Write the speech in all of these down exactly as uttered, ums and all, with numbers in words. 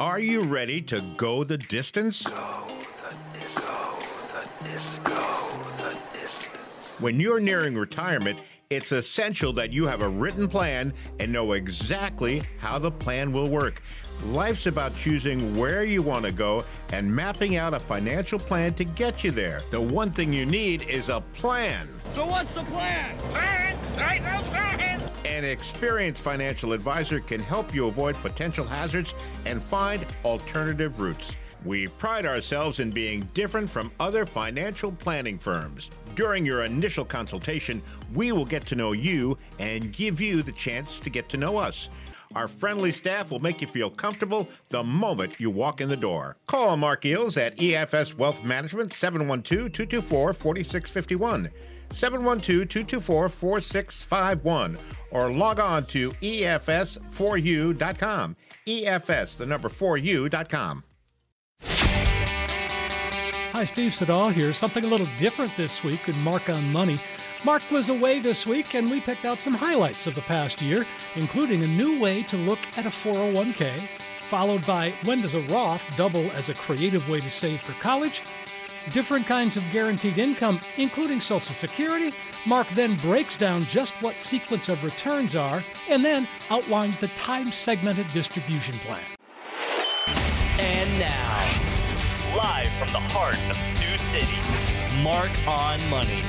Are you ready to go the distance? Go the distance. Go the distance. Go the distance. When you're nearing retirement, it's essential that you have a written plan and know exactly how the plan will work. Life's about choosing where you want to go and mapping out a financial plan to get you there. The one thing you need is a plan. So what's the plan? Plan! Right now, plan! An experienced financial advisor can help you avoid potential hazards and find alternative routes. We pride ourselves in being different from other financial planning firms. During your initial consultation, we will get to know you and give you the chance to get to know us. Our friendly staff will make you feel comfortable the moment you walk in the door. Call Marc Geels at E F S Wealth Management, seven one two, two two four, four six five one, seven one two, two two four, four six five one, or log on to E F S four U dot com, E F S, the number four U dot com. Hi, Steve Sadal here. Something a little different this week with Marc on Money. Marc was away this week, and we picked out some highlights of the past year, including a new way to look at a four oh one K, followed by when does a Roth double as a creative way to save for college, different kinds of guaranteed income, including Social Security. Marc then breaks down just what sequence of returns are, and then outlines the time-segmented distribution plan. And now, live from the heart of Sioux City, Marc on Money,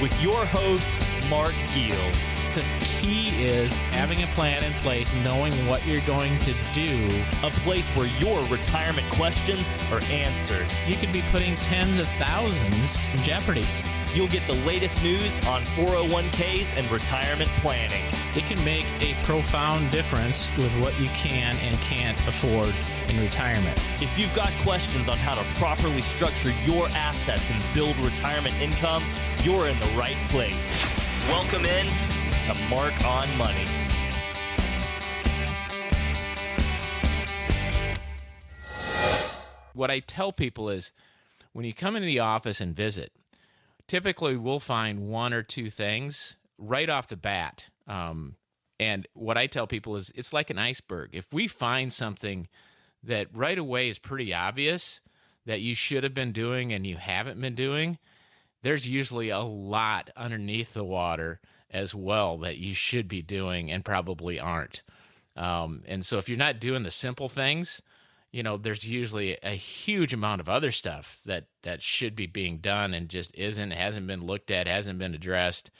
with your host, Marc Geels. The key is having a plan in place, knowing what you're going to do. A place where your retirement questions are answered. You could be putting tens of thousands in jeopardy. You'll get the latest news on four oh one Ks and retirement planning. It can make a profound difference with what you can and can't afford in retirement. If you've got questions on how to properly structure your assets and build retirement income, you're in the right place. Welcome in to Marc on Money. What I tell people is when you come into the office and visit, typically, we'll find one or two things right off the bat. Um, and what I tell people is it's like an iceberg. If we find something that right away is pretty obvious that you should have been doing and you haven't been doing, there's usually a lot underneath the water as well that you should be doing and probably aren't. Um, and so if you're not doing the simple things, you know, there's usually a huge amount of other stuff that, that should be being done and just isn't, hasn't been looked at, hasn't been addressed.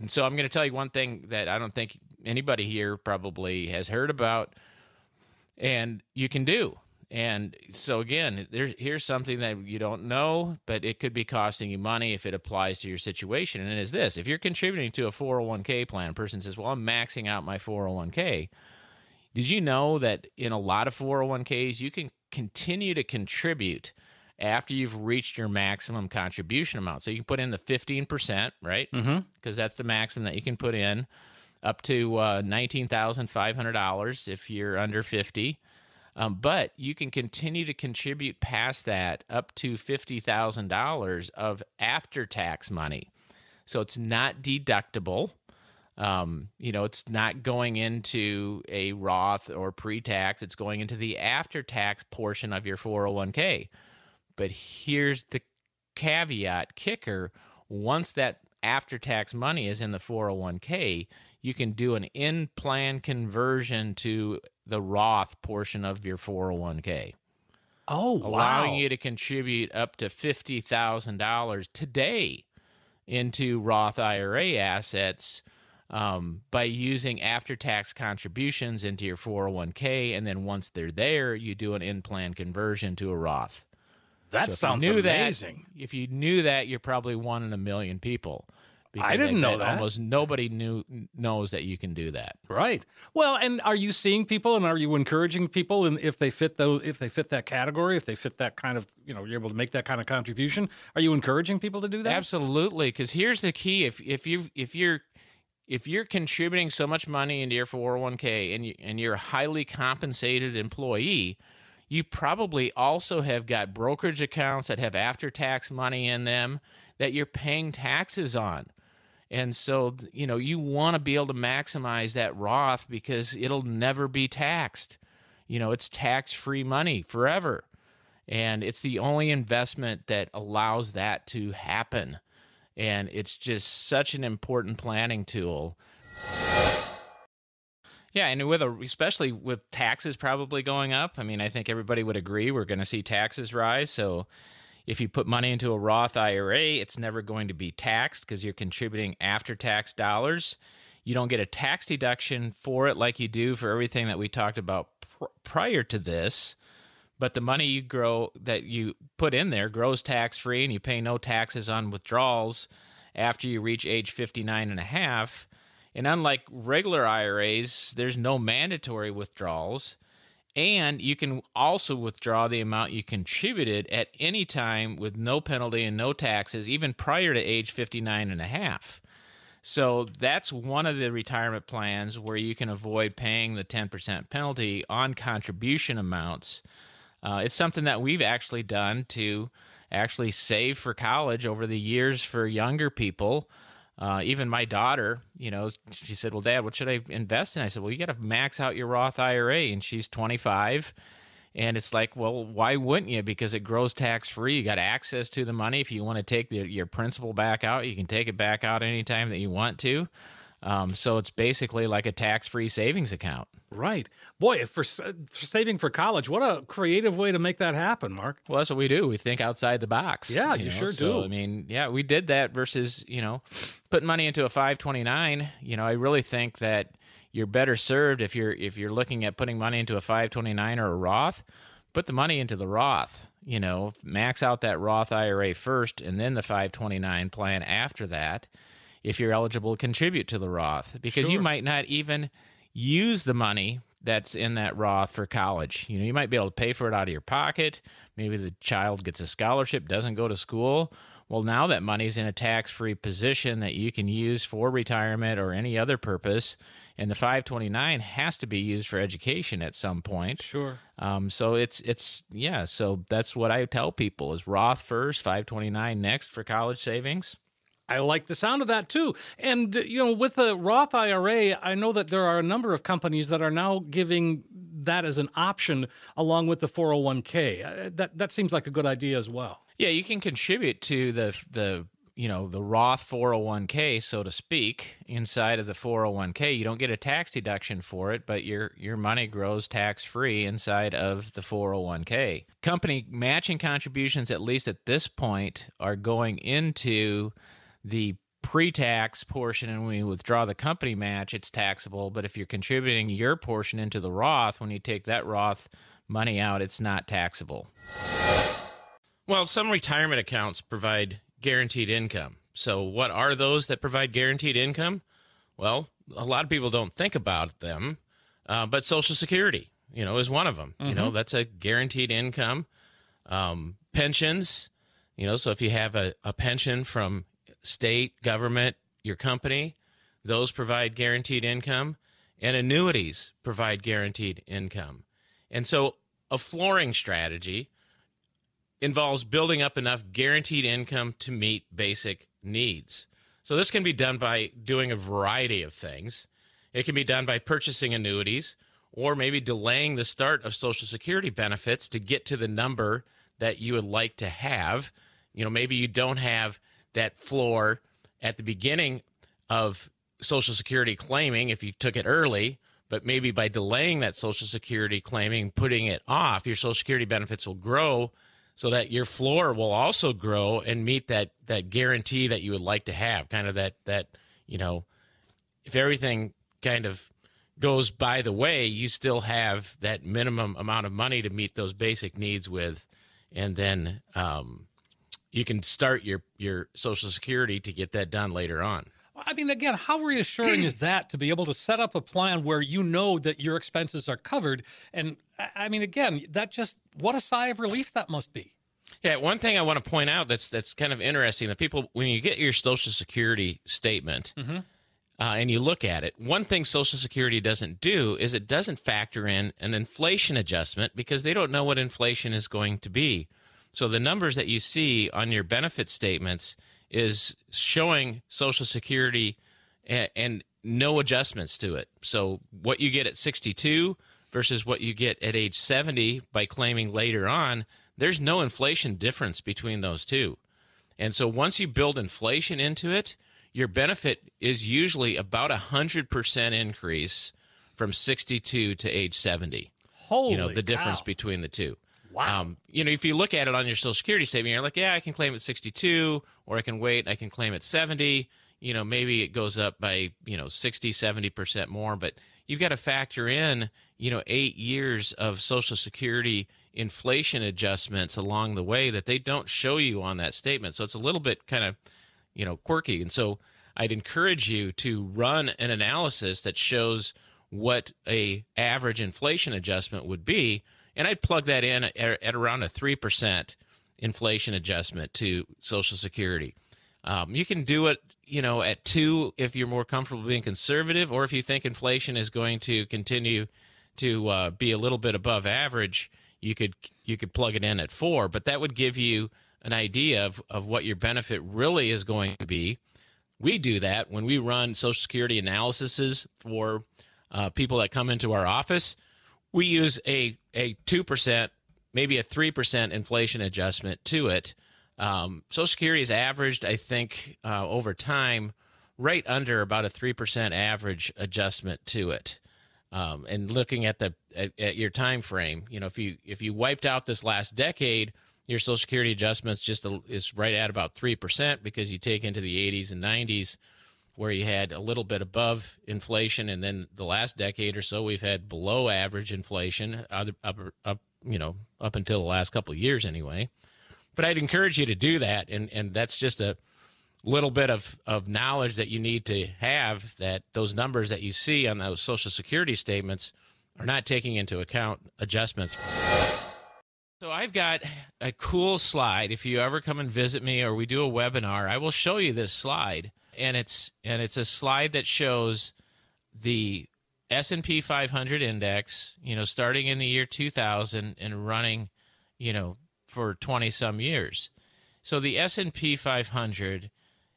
And so I'm going to tell you one thing that I don't think anybody here probably has heard about and you can do. And so again, there's, here's something that you don't know, but it could be costing you money if it applies to your situation. And it is this: if you're contributing to a four oh one K plan, a person says, well, I'm maxing out my four oh one K. Did you know that in a lot of four oh one Ks, you can continue to contribute after you've reached your maximum contribution amount? So you can put in the fifteen percent, right? Mm-hmm. Because that's the maximum that you can put in, up to uh, nineteen thousand five hundred dollars if you're under fifty. Um, but you can continue to contribute past that up to fifty thousand dollars of after-tax money. So it's not deductible. Um, you know, it's not going into a Roth or pre-tax. It's going into the after-tax portion of your four oh one K. But here's the caveat, kicker. Once that after-tax money is in the four oh one K, you can do an in-plan conversion to the Roth portion of your four oh one K. Oh, wow. Allowing you to contribute up to fifty thousand dollars today into Roth I R A assets, Um, by using after-tax contributions into your four oh one K, and then once they're there, you do an in-plan conversion to a Roth. That so sounds if amazing. That, if you knew that, you're probably one in a million people. Because I didn't I know that. Almost nobody knew, knows that you can do that. Right. Well, and are you seeing people, and are you encouraging people, and if they fit those, if they fit that category, if they fit that kind of, you know, you're able to make that kind of contribution, are you encouraging people to do that? Absolutely, because here's the key: if if you if you're If you're contributing so much money into your four oh one K and, you, and you're a highly compensated employee, you probably also have got brokerage accounts that have after-tax money in them that you're paying taxes on. And so, you know, you want to be able to maximize that Roth because it'll never be taxed. you know, it's tax-free money forever. And it's the only investment that allows that to happen. And it's just such an important planning tool. Yeah, and with a, especially with taxes probably going up, I mean, I think everybody would agree we're going to see taxes rise. So if you put money into a Roth I R A, it's never going to be taxed because you're contributing after-tax dollars. You don't get a tax deduction for it like you do for everything that we talked about pr- prior to this, but the money you grow that you put in there grows tax-free, and you pay no taxes on withdrawals after you reach age fifty-nine and a half. And unlike regular I R As, there's no mandatory withdrawals, and you can also withdraw the amount you contributed at any time with no penalty and no taxes, even prior to age fifty-nine and a half. So that's one of the retirement plans where you can avoid paying the ten percent penalty on contribution amounts. Uh, it's something that we've actually done to actually save for college over the years for younger people. Uh, even my daughter, you know, she said, well, Dad, what should I invest in? I said, well, you got to max out your Roth I R A, and she's twenty-five. And it's like, well, why wouldn't you? Because it grows tax-free. You got access to the money. If you want to take the, your principal back out, you can take it back out anytime that you want to. Um, so it's basically like a tax-free savings account. Right. Boy, if for, for saving for college, what a creative way to make that happen, Marc. Well, that's what we do. We think outside the box. Yeah, you, you know? sure so, do. I mean, yeah, we did that versus, you know, putting money into a five twenty-nine. You know, I really think that you're better served if you're if you're looking at putting money into a five twenty-nine or a Roth, put the money into the Roth, you know, max out that Roth I R A first and then the five twenty-nine plan after that. If you're eligible, contribute to the Roth, because sure. you might not even use the money that's in that Roth for college. You know, you might be able to pay for it out of your pocket. Maybe the child gets a scholarship, doesn't go to school. Well, now that money's in a tax-free position that you can use for retirement or any other purpose, and the five twenty-nine has to be used for education at some point. Sure. Um, so it's it's yeah. So that's what I tell people is Roth first, five twenty-nine next for college savings. I like the sound of that, too. And, you know, with a Roth I R A, I know that there are a number of companies that are now giving that as an option along with the four oh one k. That that seems like a good idea as well. Yeah, you can contribute to the, the you know, the Roth four oh one k, so to speak, inside of the four oh one k. You don't get a tax deduction for it, but your, your money grows tax-free inside of the four oh one k. Company matching contributions, at least at this point, are going into the pre-tax portion, and when you withdraw the company match, it's taxable. But if you're contributing your portion into the Roth, when you take that Roth money out, it's not taxable. Well, some retirement accounts provide guaranteed income. So what are those that provide guaranteed income? Well, a lot of people don't think about them, uh, but Social Security, you know, is one of them. Mm-hmm. You know, that's a guaranteed income. Um, pensions, you know, so if you have a, a pension from state, government, your company, those provide guaranteed income, and annuities provide guaranteed income. And so a flooring strategy involves building up enough guaranteed income to meet basic needs. So this can be done by doing a variety of things. It can be done by purchasing annuities or maybe delaying the start of Social Security benefits to get to the number that you would like to have. You know, maybe you don't have that floor at the beginning of Social Security claiming if you took it early, but maybe by delaying that Social Security claiming, putting it off, your Social Security benefits will grow so that your floor will also grow and meet that that guarantee that you would like to have, kind of that, that you know, if everything kind of goes by the way, you still have that minimum amount of money to meet those basic needs with, and then um you can start your, your Social Security to get that done later on. I mean, again, how reassuring is that to be able to set up a plan where you know that your expenses are covered? And I mean, again, that just, what a sigh of relief that must be. Yeah, one thing I want to point out that's that's kind of interesting, that people, when you get your Social Security statement mm-hmm. uh, and you look at it, one thing Social Security doesn't do is it doesn't factor in an inflation adjustment because they don't know what inflation is going to be. So the numbers that you see on your benefit statements is showing Social Security and, and no adjustments to it. So what you get at sixty-two versus what you get at age seventy by claiming later on, there's no inflation difference between those two. And so once you build inflation into it, your benefit is usually about a one hundred percent increase from sixty-two to age seventy. Holy You know, the cow. difference between the two. Wow. Um, you know, if you look at it on your Social Security statement, you're like, yeah, I can claim at sixty-two, or I can wait, I can claim at seventy. You know, maybe it goes up by, you know, sixty, seventy percent more. But you've got to factor in, you know, eight years of Social Security inflation adjustments along the way that they don't show you on that statement. So it's a little bit kind of, you know, quirky. And so I'd encourage you to run an analysis that shows what a average inflation adjustment would be. And I'd plug that in at, at around a three percent inflation adjustment to Social Security. Um, you can do it, you know, at two if you're more comfortable being conservative, or if you think inflation is going to continue to uh, be a little bit above average, you could you could plug it in at four. But that would give you an idea of, of what your benefit really is going to be. We do that when we run Social Security analyses for uh, people that come into our office. We use a, a two percent, maybe a three percent inflation adjustment to it. Um, Social Security is averaged, I think, uh, over time, right under about a three percent average adjustment to it. Um, and looking at the at, at your time frame, you know, if you if you wiped out this last decade, your Social Security adjustments just a, is right at about three percent, because you take into the eighties and nineties where you had a little bit above inflation, and then the last decade or so we've had below average inflation, other, up, up, you know, up until the last couple of years anyway. But I'd encourage you to do that, and, and that's just a little bit of, of knowledge that you need to have, that those numbers that you see on those Social Security statements are not taking into account adjustments. So I've got a cool slide. If you ever come and visit me or we do a webinar, I will show you this slide, and it's and it's a slide that shows the S and P five hundred index, you know, starting in the year two thousand and running, you know, for twenty-some years. So the S and P five hundred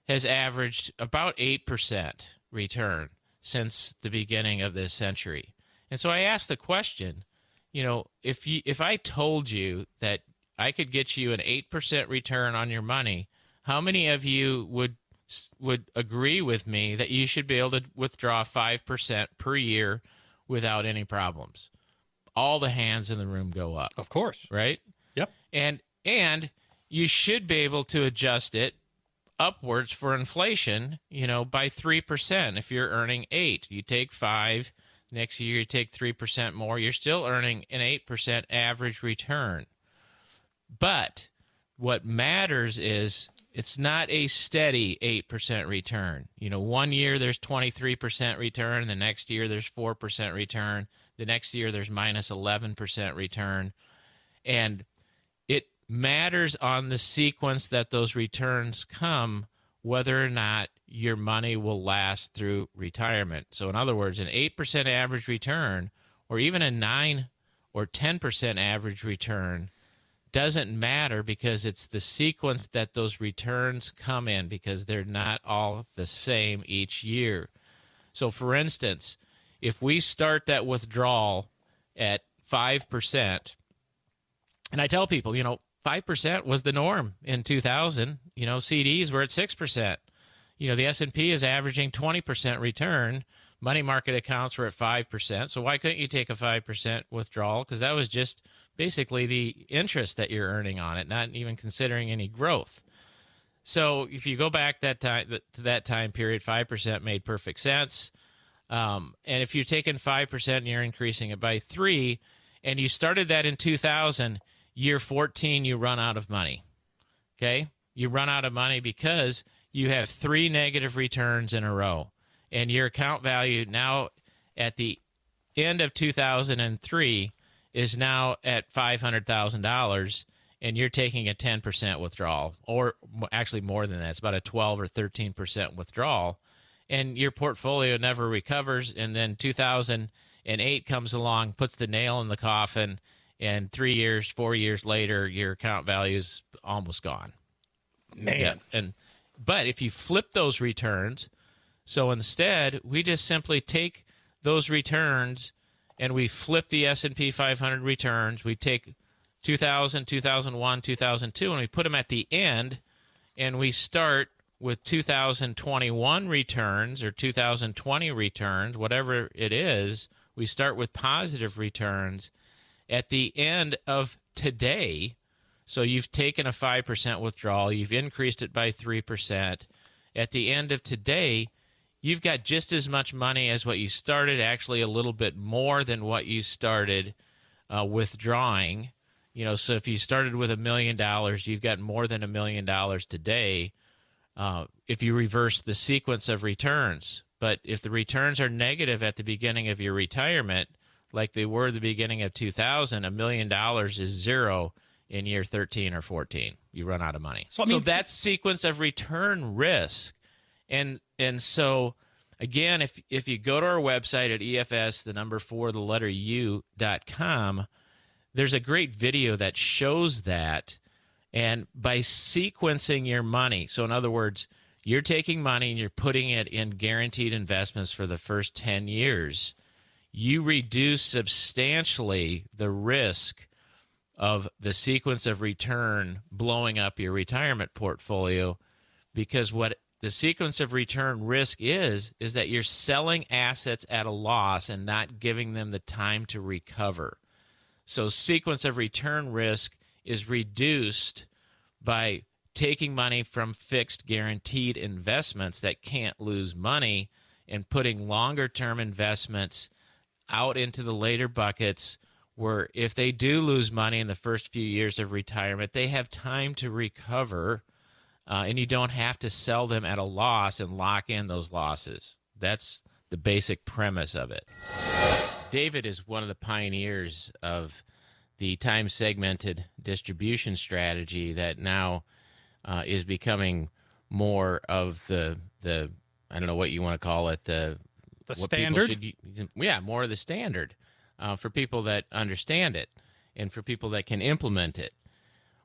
has averaged about eight percent return since the beginning of this century. And so I asked the question, you know, if you, if I told you that I could get you an eight percent return on your money, how many of you would would agree with me that you should be able to withdraw five percent per year without any problems? All the hands in the room go up. Of course. Right? Yep. And and you should be able to adjust it upwards for inflation, you know, by three percent. If you're earning eight, you take five, next year you take three percent more, you're still earning an eight percent average return. But what matters is it's not a steady eight percent return. You know, one year there's twenty-three percent return, the next year there's four percent return, the next year there's minus eleven percent return. And matters on the sequence that those returns come, whether or not your money will last through retirement. So in other words, an eight percent average return, or even a nine or ten percent average return, doesn't matter, because it's the sequence that those returns come in, because they're not all the same each year. So for instance, if we start that withdrawal at five percent, and I tell people, you know, five percent was the norm in two thousand. You know, C Ds were at six percent. You know, the S and P is averaging twenty percent return. Money market accounts were at five percent. So why couldn't you take a five percent withdrawal? Because that was just basically the interest that you're earning on it, not even considering any growth. So if you go back that time to that time period, five percent made perfect sense. Um, and if you're taking five percent and you're increasing it by three, and you started that in two thousand, year fourteen, you run out of money, okay? You run out of money because you have three negative returns in a row. And your account value now at the end of two thousand three is now at five hundred thousand dollars, and you're taking a ten percent withdrawal, or actually more than that. It's about a twelve or thirteen percent withdrawal, and your portfolio never recovers. And then two thousand eight comes along, puts the nail in the coffin, and three years, four years later, your account value is almost gone. Man. Yeah. And but if you flip those returns, so instead we just simply take those returns and we flip the S and P five hundred returns. We take two thousand, two thousand one, two thousand two, and we put them at the end, and we start with two thousand twenty-one returns or two thousand twenty returns, whatever it is. We start with positive returns at the end of today. So you've taken a five percent withdrawal. You've increased it by three percent. At the end of today, you've got just as much money as what you started, actually a little bit more than what you started uh, withdrawing. You know, so if you started with a million dollars, you've got more than a million dollars today uh, if you reverse the sequence of returns. But if the returns are negative at the beginning of your retirement, like they were at the beginning of two thousand, a million dollars is zero in year thirteen or fourteen. You run out of money. So, I mean, so that's sequence of return risk. And and so, again, if if you go to our website at E F S, the number four, the letter U dot com, there's a great video that shows that. And by sequencing your money, so in other words, you're taking money and you're putting it in guaranteed investments for the first ten years, you reduce substantially the risk of the sequence of return blowing up your retirement portfolio, because what the sequence of return risk is, is that you're selling assets at a loss and not giving them the time to recover. So sequence of return risk is reduced by taking money from fixed guaranteed investments that can't lose money and putting longer-term investments out into the later buckets where if they do lose money in the first few years of retirement, they have time to recover, uh, and you don't have to sell them at a loss and lock in those losses. That's the basic premise of it. David is one of the pioneers of the time-segmented distribution strategy that now Uh, is becoming more of the the I don't know what you want to call it the the what standard should, yeah more of the standard uh, for people that understand it and for people that can implement it.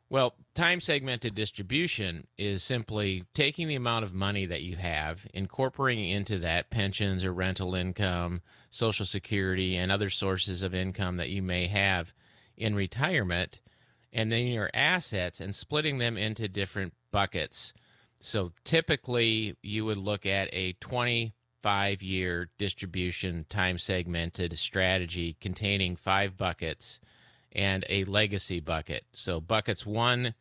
Well, time segmented distribution is simply taking the amount of money that you have, incorporating into that pensions or rental income, Social Security, and other sources of income that you may have in retirement, and then your assets, and splitting them into different buckets. So typically, you would look at a twenty-five year distribution time-segmented strategy containing five buckets and a legacy bucket. So buckets one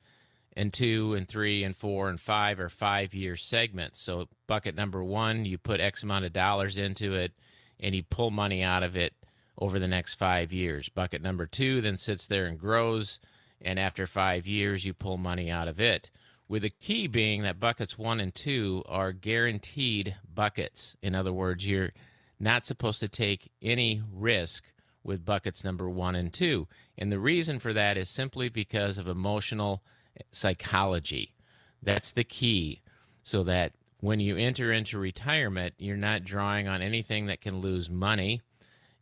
and two and three and four and five are five year segments. So bucket number one, you put X amount of dollars into it, and you pull money out of it over the next five years. Bucket number two then sits there and grows, and after five years, you pull money out of it, with the key being that buckets one and two are guaranteed buckets. In other words, you're not supposed to take any risk with buckets number one and two. And the reason for that is simply because of emotional psychology. That's the key, so that when you enter into retirement, you're not drawing on anything that can lose money,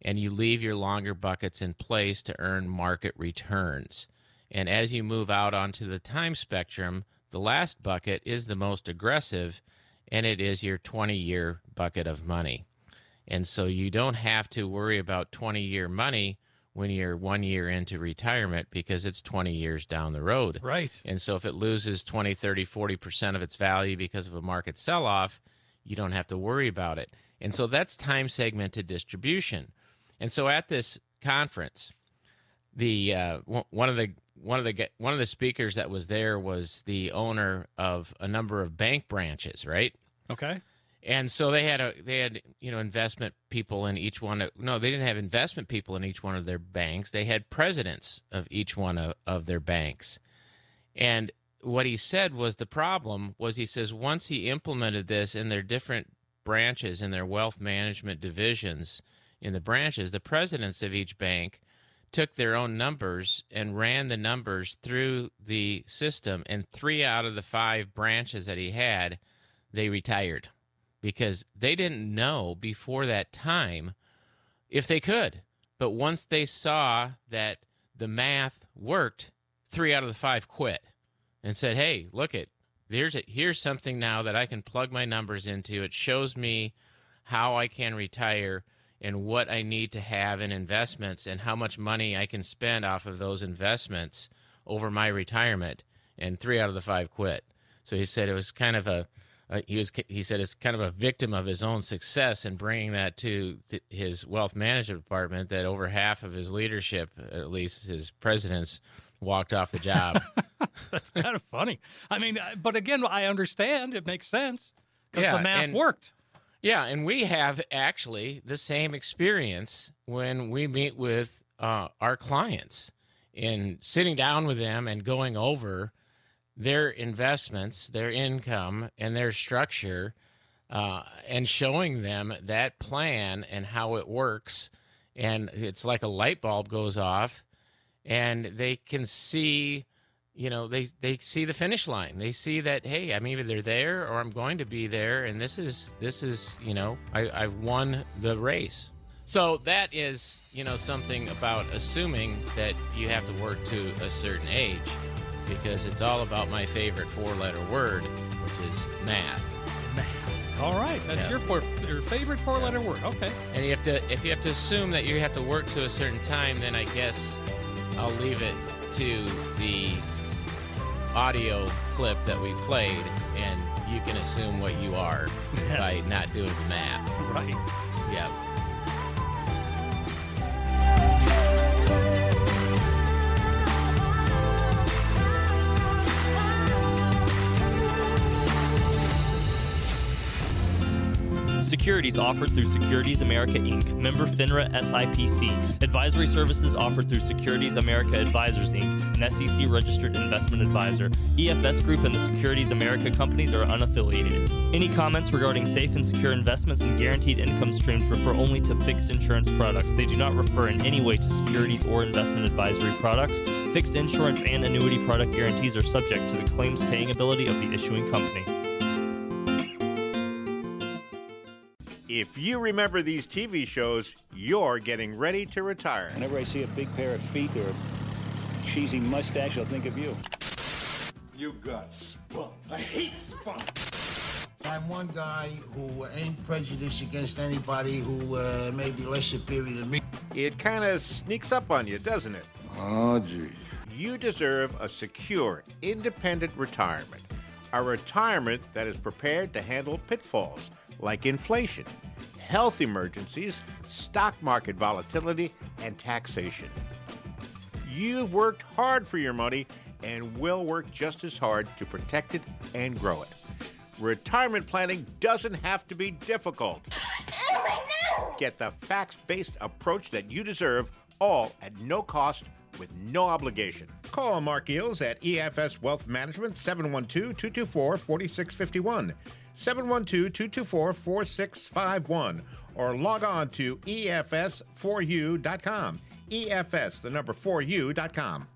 and you leave your longer buckets in place to earn market returns. And as you move out onto the time spectrum, the last bucket is the most aggressive, and it is your twenty year bucket of money. And so you don't have to worry about twenty year money when you're one year into retirement, because it's twenty years down the road. Right. And so if it loses twenty, thirty, forty percent of its value because of a market sell-off, you don't have to worry about it. And so that's time-segmented distribution. And so at this conference, the uh, one of the One of the one of the speakers that was there was the owner of a number of bank branches, right? Okay. And so they had a they had you know investment people in each one. Of, no, they didn't have investment people in each one of their banks. They had presidents of each one of, of their banks. And what he said was the problem was he says once he implemented this in their different branches, in their wealth management divisions, in the branches, the presidents of each bank took their own numbers and ran the numbers through the system, and three out of the five branches that he had, they retired because they didn't know before that time if they could. But once they saw that the math worked, three out of the five quit and said, hey, look it, there's it. Here's something now that I can plug my numbers into. It shows me how I can retire and what I need to have in investments and how much money I can spend off of those investments over my retirement. And three out of the five quit. So he said it was kind of a, uh, he was, he said it's kind of a victim of his own success in bringing that to th- his wealth management department, that over half of his leadership, at least his presidents, walked off the job. That's kind of funny. I mean, but again, I understand. It makes sense because yeah, the math and, worked. Yeah, and we have actually the same experience when we meet with uh, our clients in sitting down with them and going over their investments, their income, and their structure, uh, and showing them that plan and how it works. And it's like a light bulb goes off, and they can see, you know, they, they see the finish line. They see that, hey, I'm either there or I'm going to be there. And this is, this is, you know, I, I've won the race. So that is, you know, something about assuming that you have to work to a certain age, because it's all about my favorite four-letter word, which is math. Math. All right, that's yeah. your four, your favorite four-letter yeah. word. Okay. And you have to, if you have to assume that you have to work to a certain time, then I guess I'll leave it to the audio clip that we played, and you can assume what you are by not doing the math. Right. Yeah. Securities offered through Securities America, Incorporated, member FINRA S I P C. Advisory services offered through Securities America Advisors, Incorporated, an S E C-registered investment advisor. E F S Group and the Securities America companies are unaffiliated. Any comments regarding safe and secure investments and guaranteed income streams refer only to fixed insurance products. They do not refer in any way to securities or investment advisory products. Fixed insurance and annuity product guarantees are subject to the claims paying ability of the issuing company. If you remember these T V shows, you're getting ready to retire. Whenever I see a big pair of feet or a cheesy mustache, I'll think of you. You got spunk. I hate spunk. I'm one guy who ain't prejudiced against anybody who uh, may be less superior to me. It kind of sneaks up on you, doesn't it? Oh, gee. You deserve a secure, independent retirement. A retirement that is prepared to handle pitfalls like inflation, health emergencies, stock market volatility, and taxation. You've worked hard for your money and will work just as hard to protect it and grow it. Retirement planning doesn't have to be difficult. Get the facts-based approach that you deserve, all at no cost, with no obligation. Call Marc Geels at E F S Wealth Management, seven one two, two two four, four six five one, seven one two, two two four, four six five one, or log on to E F S four U dot com, E F S, the number four U dot com.